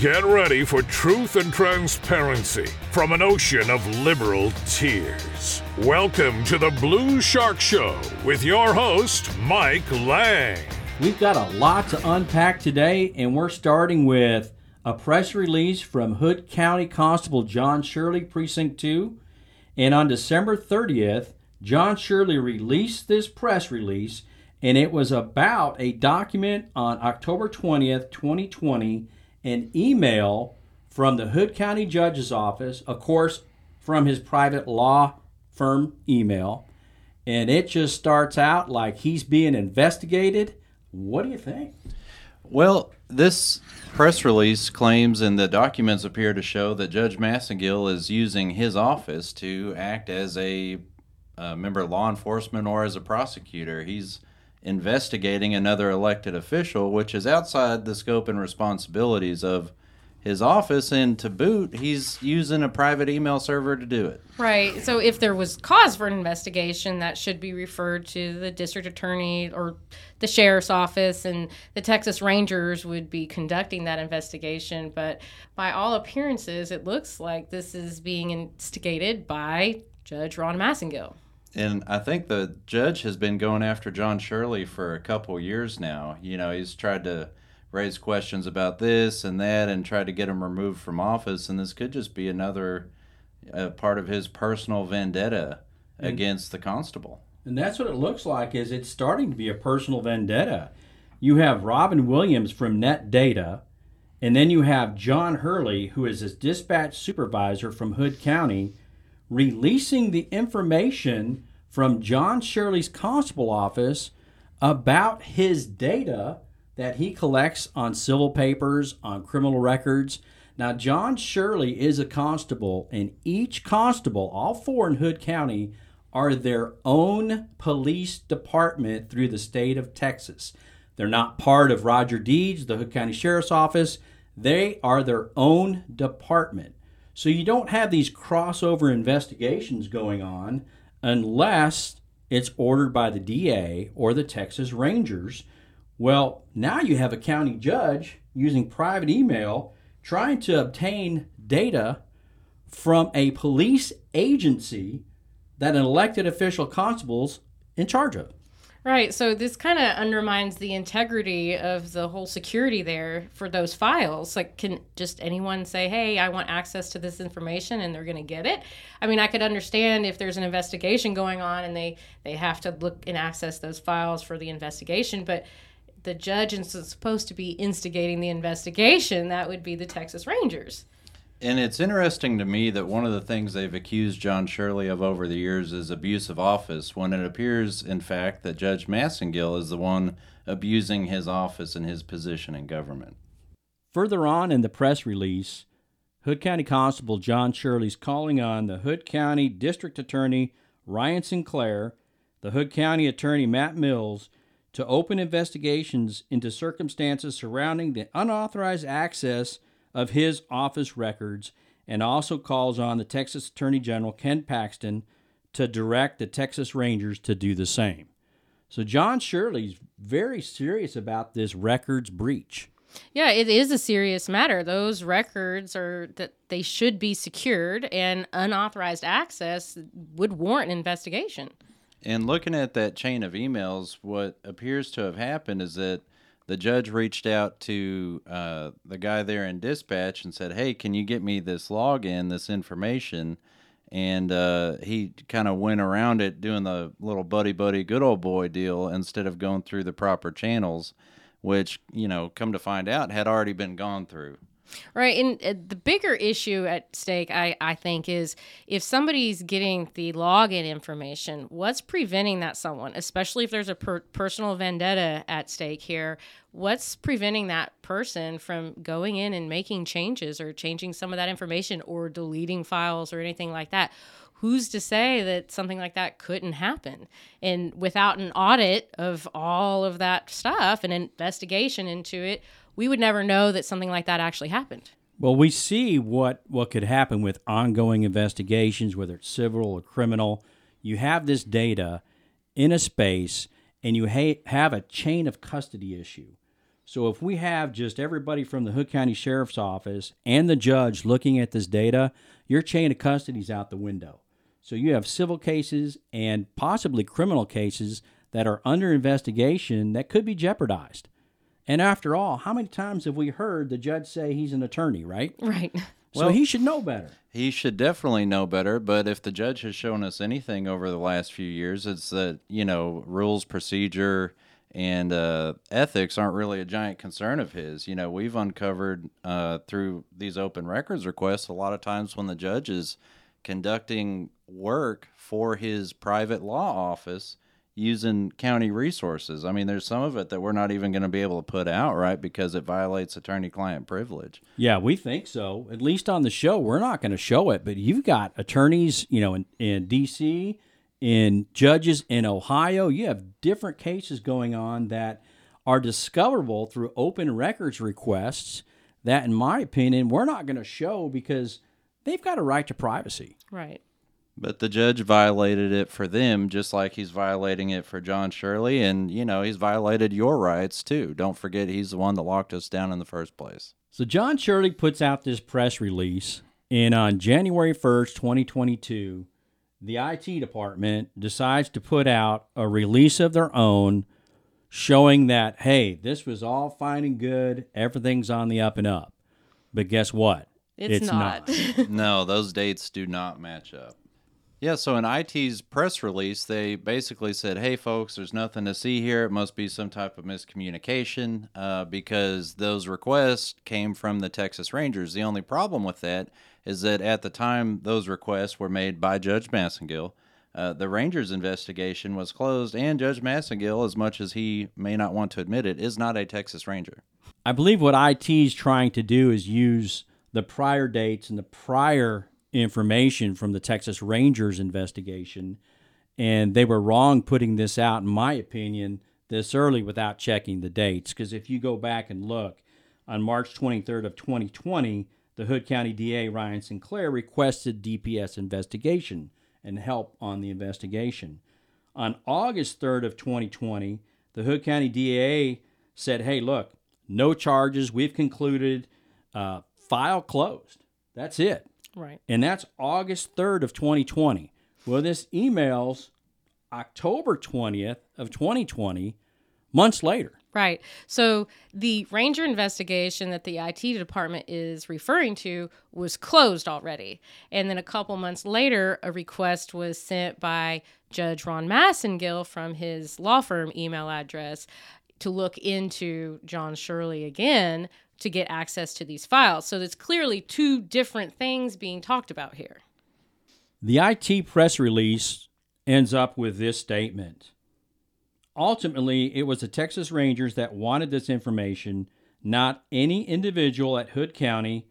Get ready for truth and transparency from an ocean of liberal tears. Welcome to the Blue Shark Show with your host, Mike Lang. We've got a lot to unpack today, and we're starting with a press release from Hood County Constable John Shirley, Precinct 2. And on December 30th, John Shirley released this press release, and it was about a document on October 20th, 2020, an email from the Hood County Judge's Office, of course, from his private law firm email. And it just starts out like he's being investigated. What do you think? Well, this press release claims, and the documents appear to show, that Judge Massengill is using his office to act as a member of law enforcement or as a prosecutor. He's investigating another elected official, which is outside the scope and responsibilities of his office, and to boot, he's using a private email server to do it. Right. So if there was cause for an investigation, that should be referred to the district attorney or the sheriff's office, and the Texas Rangers would be conducting that investigation. But by all appearances, it looks like this is being instigated by Judge Ron Massengill. And I think the judge has been going after John Shirley for a couple years now. You know, he's tried to raise questions about this and that and tried to get him removed from office. And this could just be another part of his personal vendetta against the constable. And that's what it looks like, is it's starting to be a personal vendetta. You have Robin Williams from Net Data, and then you have John Hurley, who is his dispatch supervisor from Hood County, releasing the information from John Shirley's constable office about his data that he collects on civil papers, on criminal records. Now, John Shirley is a constable, and each constable, all four in Hood County, are their own police department through the state of Texas. They're not part of Roger Deeds, the Hood County Sheriff's Office. They are their own department. So you don't have these crossover investigations going on unless it's ordered by the DA or the Texas Rangers. Well, now you have a county judge using private email trying to obtain data from a police agency that an elected official constable's in charge of. Right, so this kind of undermines the integrity of the whole security there for those files. Like, can just anyone say, hey, I want access to this information, and they're going to get it? I mean, I could understand if there's an investigation going on and they have to look and access those files for the investigation, but the judge is supposed to be instigating the investigation. That would be the Texas Rangers. And it's interesting to me that one of the things they've accused John Shirley of over the years is abuse of office, when it appears, in fact, that Judge Massengill is the one abusing his office and his position in government. Further on in the press release, Hood County Constable John Shirley's calling on the Hood County District Attorney Ryan Sinclair, the Hood County Attorney Matt Mills, to open investigations into circumstances surrounding the unauthorized access of his office records, and also calls on the Texas Attorney General Ken Paxton to direct the Texas Rangers to do the same. So John Shirley's very serious about this records breach. Yeah, it is a serious matter. Those records are that they should be secured, and unauthorized access would warrant an investigation. And looking at that chain of emails, what appears to have happened is that the judge reached out to the guy there in dispatch and said, hey, can you get me this login, this information? And he kind of went around it doing the little buddy-buddy good old boy deal instead of going through the proper channels, which, you know, come to find out had already been gone through. Right, and the bigger issue at stake, I think, is if somebody's getting the login information, what's preventing that someone, especially if there's a personal vendetta at stake here, what's preventing that person from going in and making changes or changing some of that information or deleting files or anything like that? Who's to say that something like that couldn't happen? And without an audit of all of that stuff and investigation into it, we would never know that something like that actually happened. Well, we see what could happen with ongoing investigations, whether it's civil or criminal. You have this data in a space, and you have a chain of custody issue. So if we have just everybody from the Hood County Sheriff's Office and the judge looking at this data, your chain of custody's out the window. So you have civil cases and possibly criminal cases that are under investigation that could be jeopardized. And after all, how many times have we heard the judge say he's an attorney, right? Right. Well, so he should know better. He should definitely know better, but if the judge has shown us anything over the last few years, it's that, you know, rules, procedure, and ethics aren't really a giant concern of his. You know, we've uncovered through these open records requests a lot of times when the judge is conducting work for his private law office using county resources. I mean, there's some of it that we're not even going to be able to put out, right, because it violates attorney-client privilege. Yeah, we think so. At least on the show, we're not going to show it, but you've got attorneys, you know, in D.C., in judges in Ohio, you have different cases going on that are discoverable through open records requests that, in my opinion, we're not going to show because they've got a right to privacy. Right. But the judge violated it for them just like he's violating it for John Shirley, and, you know, he's violated your rights too. Don't forget he's the one that locked us down in the first place. So John Shirley puts out this press release, and on January 1st, 2022, the IT department decides to put out a release of their own showing that, hey, this was all fine and good. Everything's on the up and up. But guess what? It's not. No, those dates do not match up. Yeah, so in IT's press release, they basically said, hey, folks, there's nothing to see here. It must be some type of miscommunication because those requests came from the Texas Rangers. The only problem with that is that at the time those requests were made by Judge Massengill, the Rangers investigation was closed, and Judge Massengill, as much as he may not want to admit it, is not a Texas Ranger. I believe what IT's trying to do is use the prior dates and the prior information from the Texas Rangers investigation, and they were wrong putting this out, in my opinion, this early without checking the dates, because if you go back and look, on March 23rd of 2020, the Hood County DA, Ryan Sinclair, requested DPS investigation and help on the investigation. On August 3rd of 2020, the Hood County DA said, hey, look, no charges, we've concluded, file closed. That's it. Right. And that's August 3rd of 2020. Well, this email's October 20th of 2020, months later. Right. So the Ranger investigation that the IT department is referring to was closed already. And then a couple months later, a request was sent by Judge Ron Massengill from his law firm email address to look into John Shirley again to get access to these files. So there's clearly two different things being talked about here. The IT press release ends up with this statement. Ultimately, it was the Texas Rangers that wanted this information, not any individual at Hood County.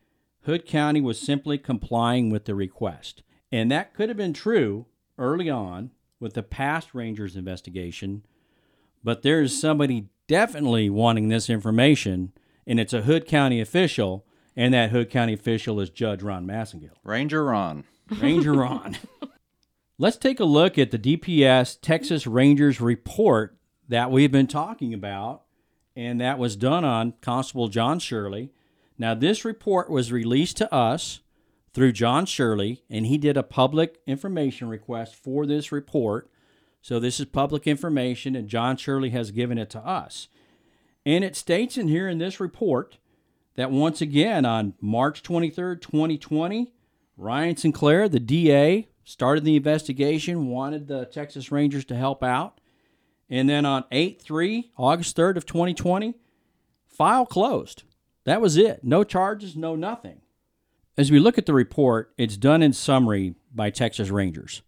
Hood County was simply complying with the request. And that could have been true early on with the past Rangers investigation, but there is somebody definitely wanting this information, and it's a Hood County official, and that Hood County official is Judge Ron Massengill. Ranger Ron. Ranger Ron. Let's take a look at the DPS Texas Rangers report that we've been talking about, and that was done on Constable John Shirley. Now, this report was released to us through John Shirley, and he did a public information request for this report. So this is public information, and John Shirley has given it to us. And it states in here in this report that once again on March 23rd, 2020, Ryan Sinclair, the DA, started the investigation, wanted the Texas Rangers to help out. And then on August 3rd of 2020, file closed. That was it. No charges, no nothing. As we look at the report, it's done in summary by Texas Rangers.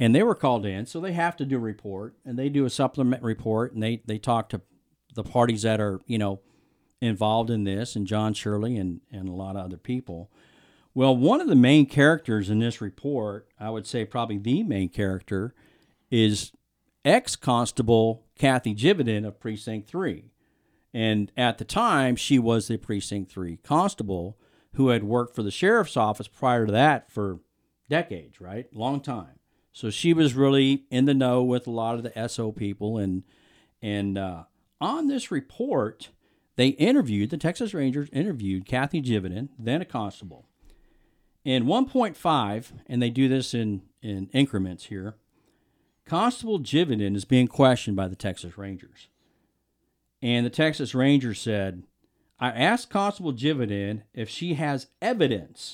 And they were called in, so they have to do a report, and they do a supplement report, and they talk to the parties that are, you know, involved in this, and John Shirley and a lot of other people. Well, one of the main characters in this report, I would say probably the main character, is ex-Constable Kathy Jividen of Precinct 3. And at the time, she was the Precinct 3 Constable who had worked for the Sheriff's Office prior to that for decades, right? Long time. So she was really in the know with a lot of the SO people. And on this report, The Texas Rangers interviewed Kathy Jividen, then a constable. In 1.5, and they do this in increments here, Constable Jividen is being questioned by the Texas Rangers. And the Texas Ranger said, I asked Constable Jividen if she has evidence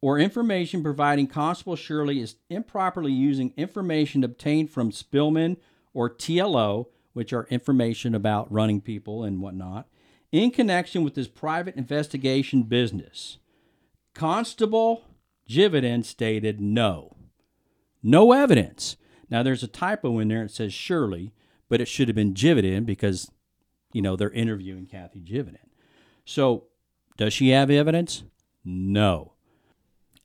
or information providing Constable Shirley is improperly using information obtained from Spillman or TLO, which are information about running people and whatnot, in connection with his private investigation business. Constable Jividen stated no. No evidence. Now, there's a typo in there. It says Shirley, but it should have been Jividen because, you know, they're interviewing Kathy Jividen. So, does she have evidence? No.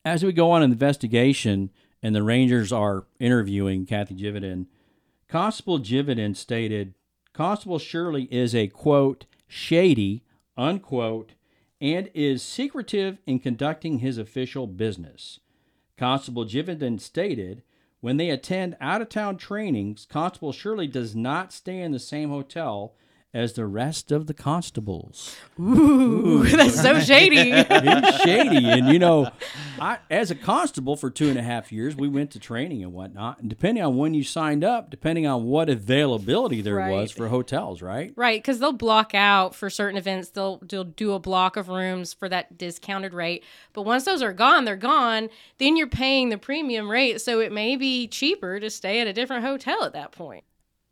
As we go on in the investigation and the Rangers are interviewing Kathy Jividen, Constable Jividen stated, Constable Shirley is a, quote, shady, unquote, and is secretive in conducting his official business. Constable Jividen stated, when they attend out-of-town trainings, Constable Shirley does not stay in the same hotel as the rest of the constables. Ooh, that's so shady. It's shady. And, you know, I, as a constable for 2.5 years, we went to training and whatnot. And depending on when you signed up, depending on what availability there was for hotels, right? Right, because they'll block out for certain events. They'll do a block of rooms for that discounted rate. But once those are gone, they're gone. Then you're paying the premium rate. So it may be cheaper to stay at a different hotel at that point.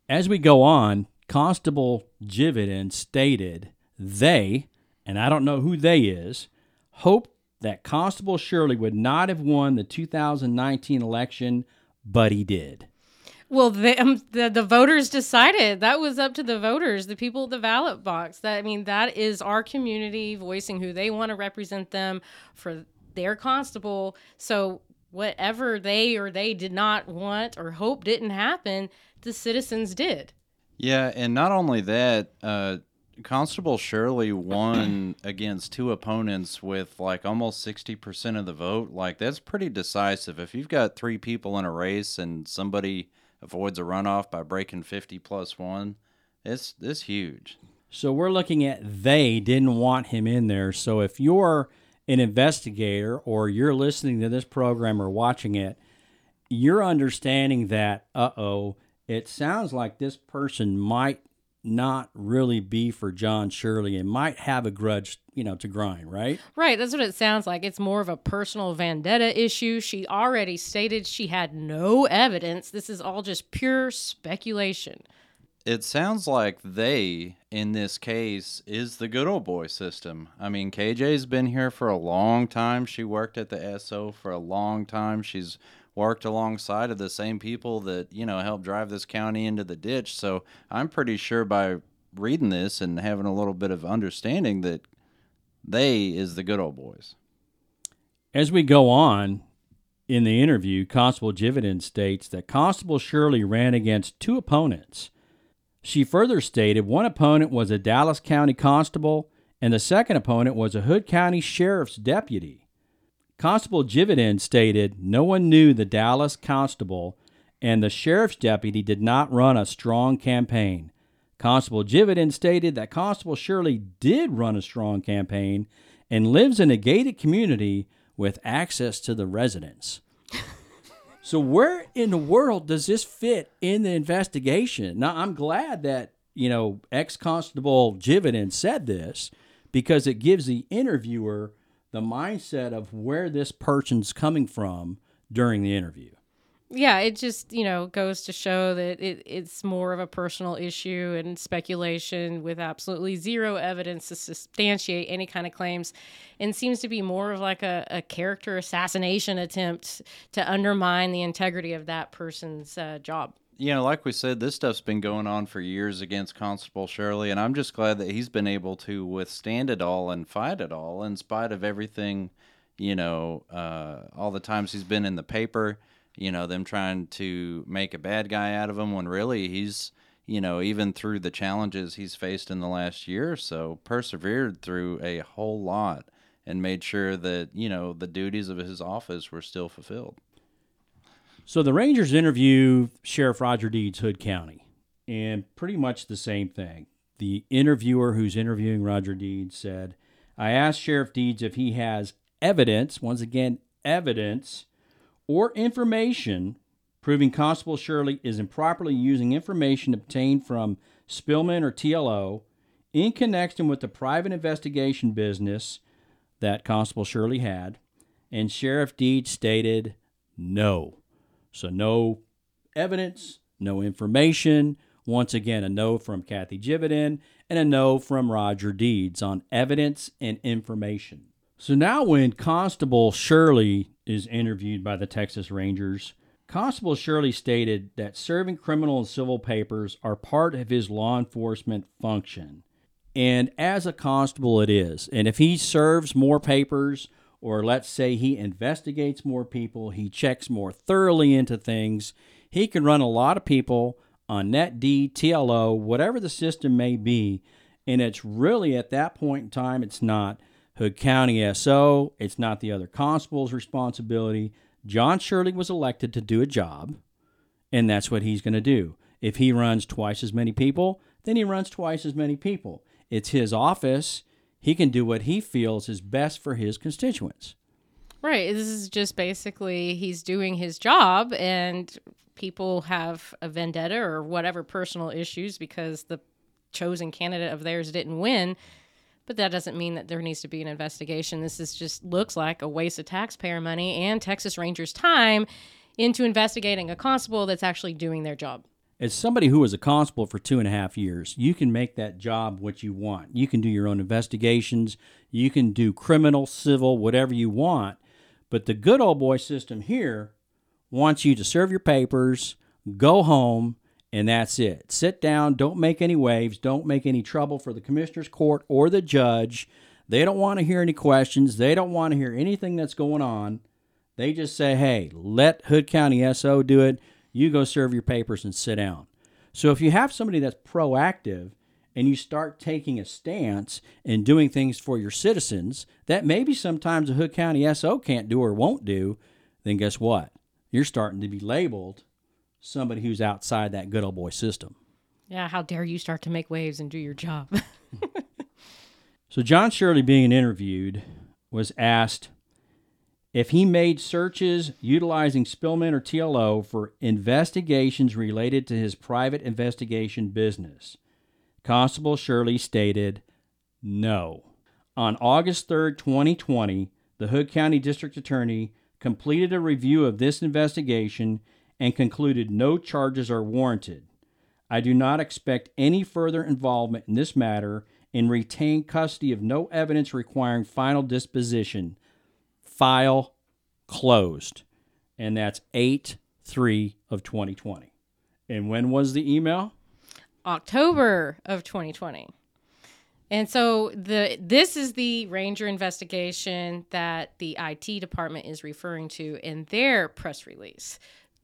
As we go on, Constable Jividen stated they, and I don't know who they is, hoped that Constable Shirley would not have won the 2019 election, but he did. Well, the voters decided. That was up to the voters, the people at the ballot box. That is our community voicing who they want to represent them for their constable. So whatever they did not want or hope didn't happen, the citizens did. Yeah, and not only that, Constable Shirley won against two opponents with like almost 60% of the vote. Like, that's pretty decisive. If you've got three people in a race and somebody avoids a runoff by breaking 50+1, it's huge. So we're looking at they didn't want him in there. So if you're an investigator or you're listening to this program or watching it, you're understanding that, it sounds like this person might not really be for John Shirley and might have a grudge, to grind, right? Right. That's what it sounds like. It's more of a personal vendetta issue. She already stated she had no evidence. This is all just pure speculation. It sounds like they, in this case, is the good old boy system. KJ's been here for a long time. She worked at the SO for a long time. She's worked alongside of the same people that, helped drive this county into the ditch. So I'm pretty sure by reading this and having a little bit of understanding that they is the good old boys. As we go on in the interview, Constable Jividen states that Constable Shirley ran against two opponents. She further stated one opponent was a Dallas County constable and the second opponent was a Hood County Sheriff's deputy. Constable Jividen stated no one knew the Dallas constable and the sheriff's deputy did not run a strong campaign. Constable Jividen stated that Constable Shirley did run a strong campaign and lives in a gated community with access to the residents. So where in the world does this fit in the investigation? Now, I'm glad that, ex-Constable Jividen said this because it gives the interviewer the mindset of where this person's coming from during the interview. Yeah, it just, goes to show that it's more of a personal issue and speculation with absolutely zero evidence to substantiate any kind of claims, and seems to be more of like a character assassination attempt to undermine the integrity of that person's job. Like we said, this stuff's been going on for years against Constable Shirley, and I'm just glad that he's been able to withstand it all and fight it all in spite of everything, all the times he's been in the paper, them trying to make a bad guy out of him when really he's, even through the challenges he's faced in the last year or so, persevered through a whole lot and made sure that, the duties of his office were still fulfilled. So the Rangers interview Sheriff Roger Deeds, Hood County, and pretty much the same thing. the interviewer who's interviewing Roger Deeds said, I asked Sheriff Deeds if he has evidence, once again, evidence or information proving Constable Shirley is improperly using information obtained from Spillman or TLO in connection with the private investigation business that Constable Shirley had, and Sheriff Deeds stated no. So no evidence, no information. Once again, a no from Kathy Jividen and a no from Roger Deeds on evidence and information. So now when Constable Shirley is interviewed by the Texas Rangers, Constable Shirley stated that serving criminal and civil papers are part of his law enforcement function. And as a constable, it is. And if he serves more papers, or let's say he investigates more people, he checks more thoroughly into things, he can run a lot of people on Net D, TLO, whatever the system may be. And it's really, at that point in time, it's not Hood County SO, it's not the other constable's responsibility. John Shirley was elected to do a job, and that's what he's going to do. If he runs twice as many people, then he runs twice as many people. It's his office. He can do what he feels is best for his constituents. Right. This is just basically he's doing his job, and people have a vendetta or whatever personal issues because the chosen candidate of theirs didn't win. But that doesn't mean that there needs to be an investigation. This is just looks like a waste of taxpayer money and Texas Rangers' time into investigating a constable that's actually doing their job. As somebody who was a constable for 2.5 years, you can make that job what you want. You can do your own investigations. You can do criminal, civil, whatever you want. But the good old boy system here wants you to serve your papers, go home, and that's it. Sit down. Don't make any waves. Don't make any trouble for the commissioner's court or the judge. They don't want to hear any questions. They don't want to hear anything that's going on. They just say, hey, let Hood County SO do it. You go serve your papers and sit down. So if you have somebody that's proactive and you start taking a stance and doing things for your citizens that maybe sometimes a Hood County SO can't do or won't do, then guess what? You're starting to be labeled somebody who's outside that good old boy system. Yeah, how dare you start to make waves and do your job. So John Shirley, being interviewed, was asked if he made searches utilizing Spillman or TLO for investigations related to his private investigation business. Constable Shirley stated no. On August 3rd, 2020, the Hood County District Attorney completed a review of this investigation and concluded no charges are warranted. I do not expect any further involvement in this matter and retain custody of no evidence requiring final disposition. File closed. And that's 8-3 of 2020. And when was the email? October of 2020. And so this is the Ranger investigation that the IT department is referring to in their press release.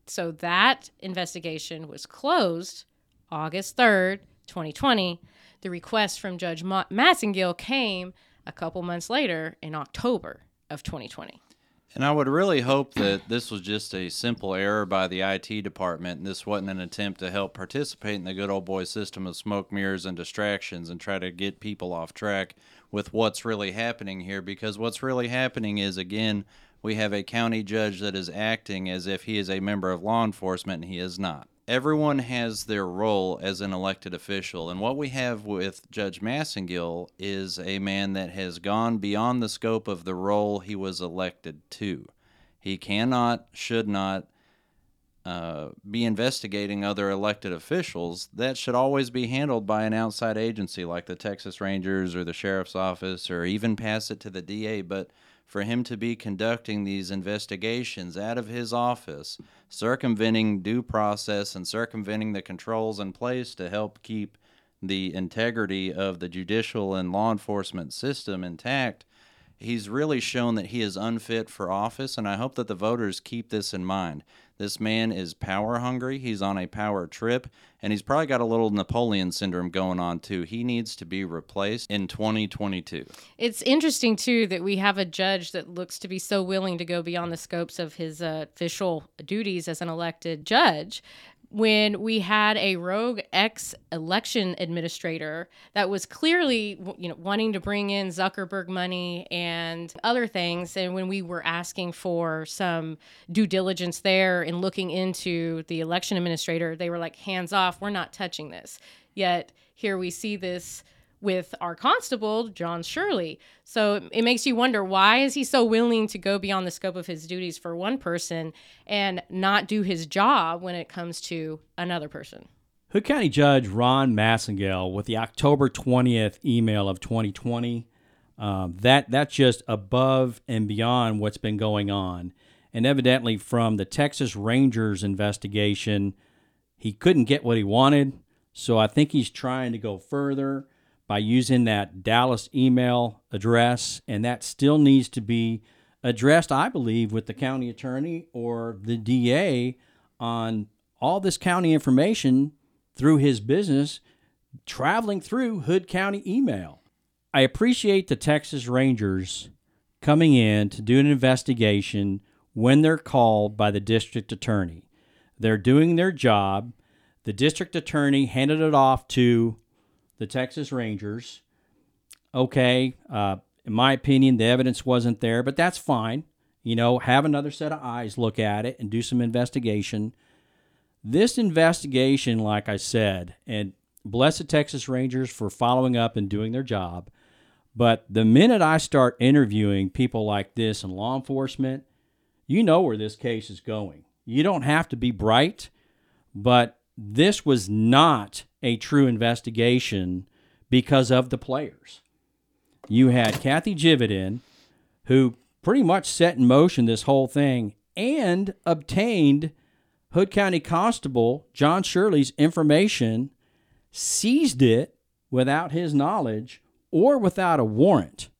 So that investigation was closed August 3rd, 2020. The request from Judge Massengill came a couple months later in October of 2020. And I would really hope that this was just a simple error by the IT department and this wasn't an attempt to help participate in the good old boy system of smoke, mirrors, and distractions and try to get people off track with what's really happening here, because what's really happening is, again, we have a county judge that is acting as if he is a member of law enforcement, and he is not. Everyone has their role as an elected official, and what we have with Judge Massengill is a man that has gone beyond the scope of the role he was elected to. He cannot, should not be investigating other elected officials. That should always be handled by an outside agency like the Texas Rangers or the Sheriff's Office, or even pass it to the DA, but for him to be conducting these investigations out of his office, circumventing due process and circumventing the controls in place to help keep the integrity of the judicial and law enforcement system intact, he's really shown that he is unfit for office, and I hope that the voters keep this in mind. This man is power hungry, he's on a power trip, and he's probably got a little Napoleon syndrome going on too. He needs to be replaced in 2022. It's interesting too that we have a judge that looks to be so willing to go beyond the scopes of his official duties as an elected judge, when we had a rogue ex-election administrator that was clearly, you know, wanting to bring in Zuckerberg money and other things. And when we were asking for some due diligence there and looking into the election administrator, they were like, hands off, we're not touching this. Yet here we see this with our constable, John Shirley. So it makes you wonder, why is he so willing to go beyond the scope of his duties for one person and not do his job when it comes to another person? Hood County Judge Ron Massengill, with the October 20th email of 2020, that's just above and beyond what's been going on. And evidently from the Texas Rangers investigation, he couldn't get what he wanted. So I think he's trying to go further by using that Dallas email address, and that still needs to be addressed, I believe, with the county attorney or the DA on all this county information through his business traveling through Hood County email. I appreciate the Texas Rangers coming in to do an investigation when they're called by the district attorney. They're doing their job. The district attorney handed it off to the Texas Rangers. Okay, in my opinion, the evidence wasn't there, but that's fine. You know, have another set of eyes look at it and do some investigation. This investigation, like I said, and bless the Texas Rangers for following up and doing their job, but the minute I start interviewing people like this in law enforcement, you know where this case is going. You don't have to be bright, but this was not a true investigation because of the players. You had Kathy Jividen, who pretty much set in motion this whole thing and obtained Hood County Constable John Shirley's information, seized it without his knowledge or without a warrant.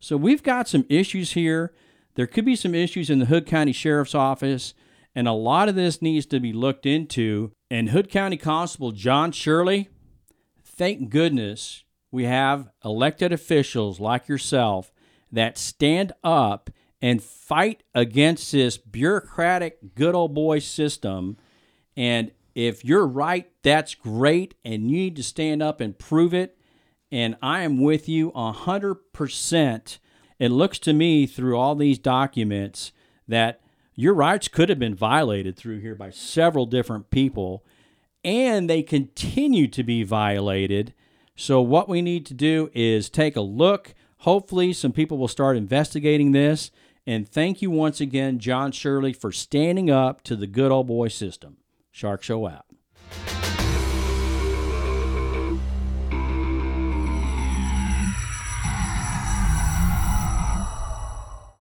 So we've got some issues here. There could be some issues in the Hood County Sheriff's Office, and a lot of this needs to be looked into. And Hood County Constable John Shirley, thank goodness we have elected officials like yourself that stand up and fight against this bureaucratic good old boy system. And if you're right, that's great, and you need to stand up and prove it. And I am with you 100%. It looks to me through all these documents that your rights could have been violated through here by several different people, and they continue to be violated. So what we need to do is take a look. Hopefully some people will start investigating this. And thank you once again, John Shirley, for standing up to the good old boy system. Shark Show out.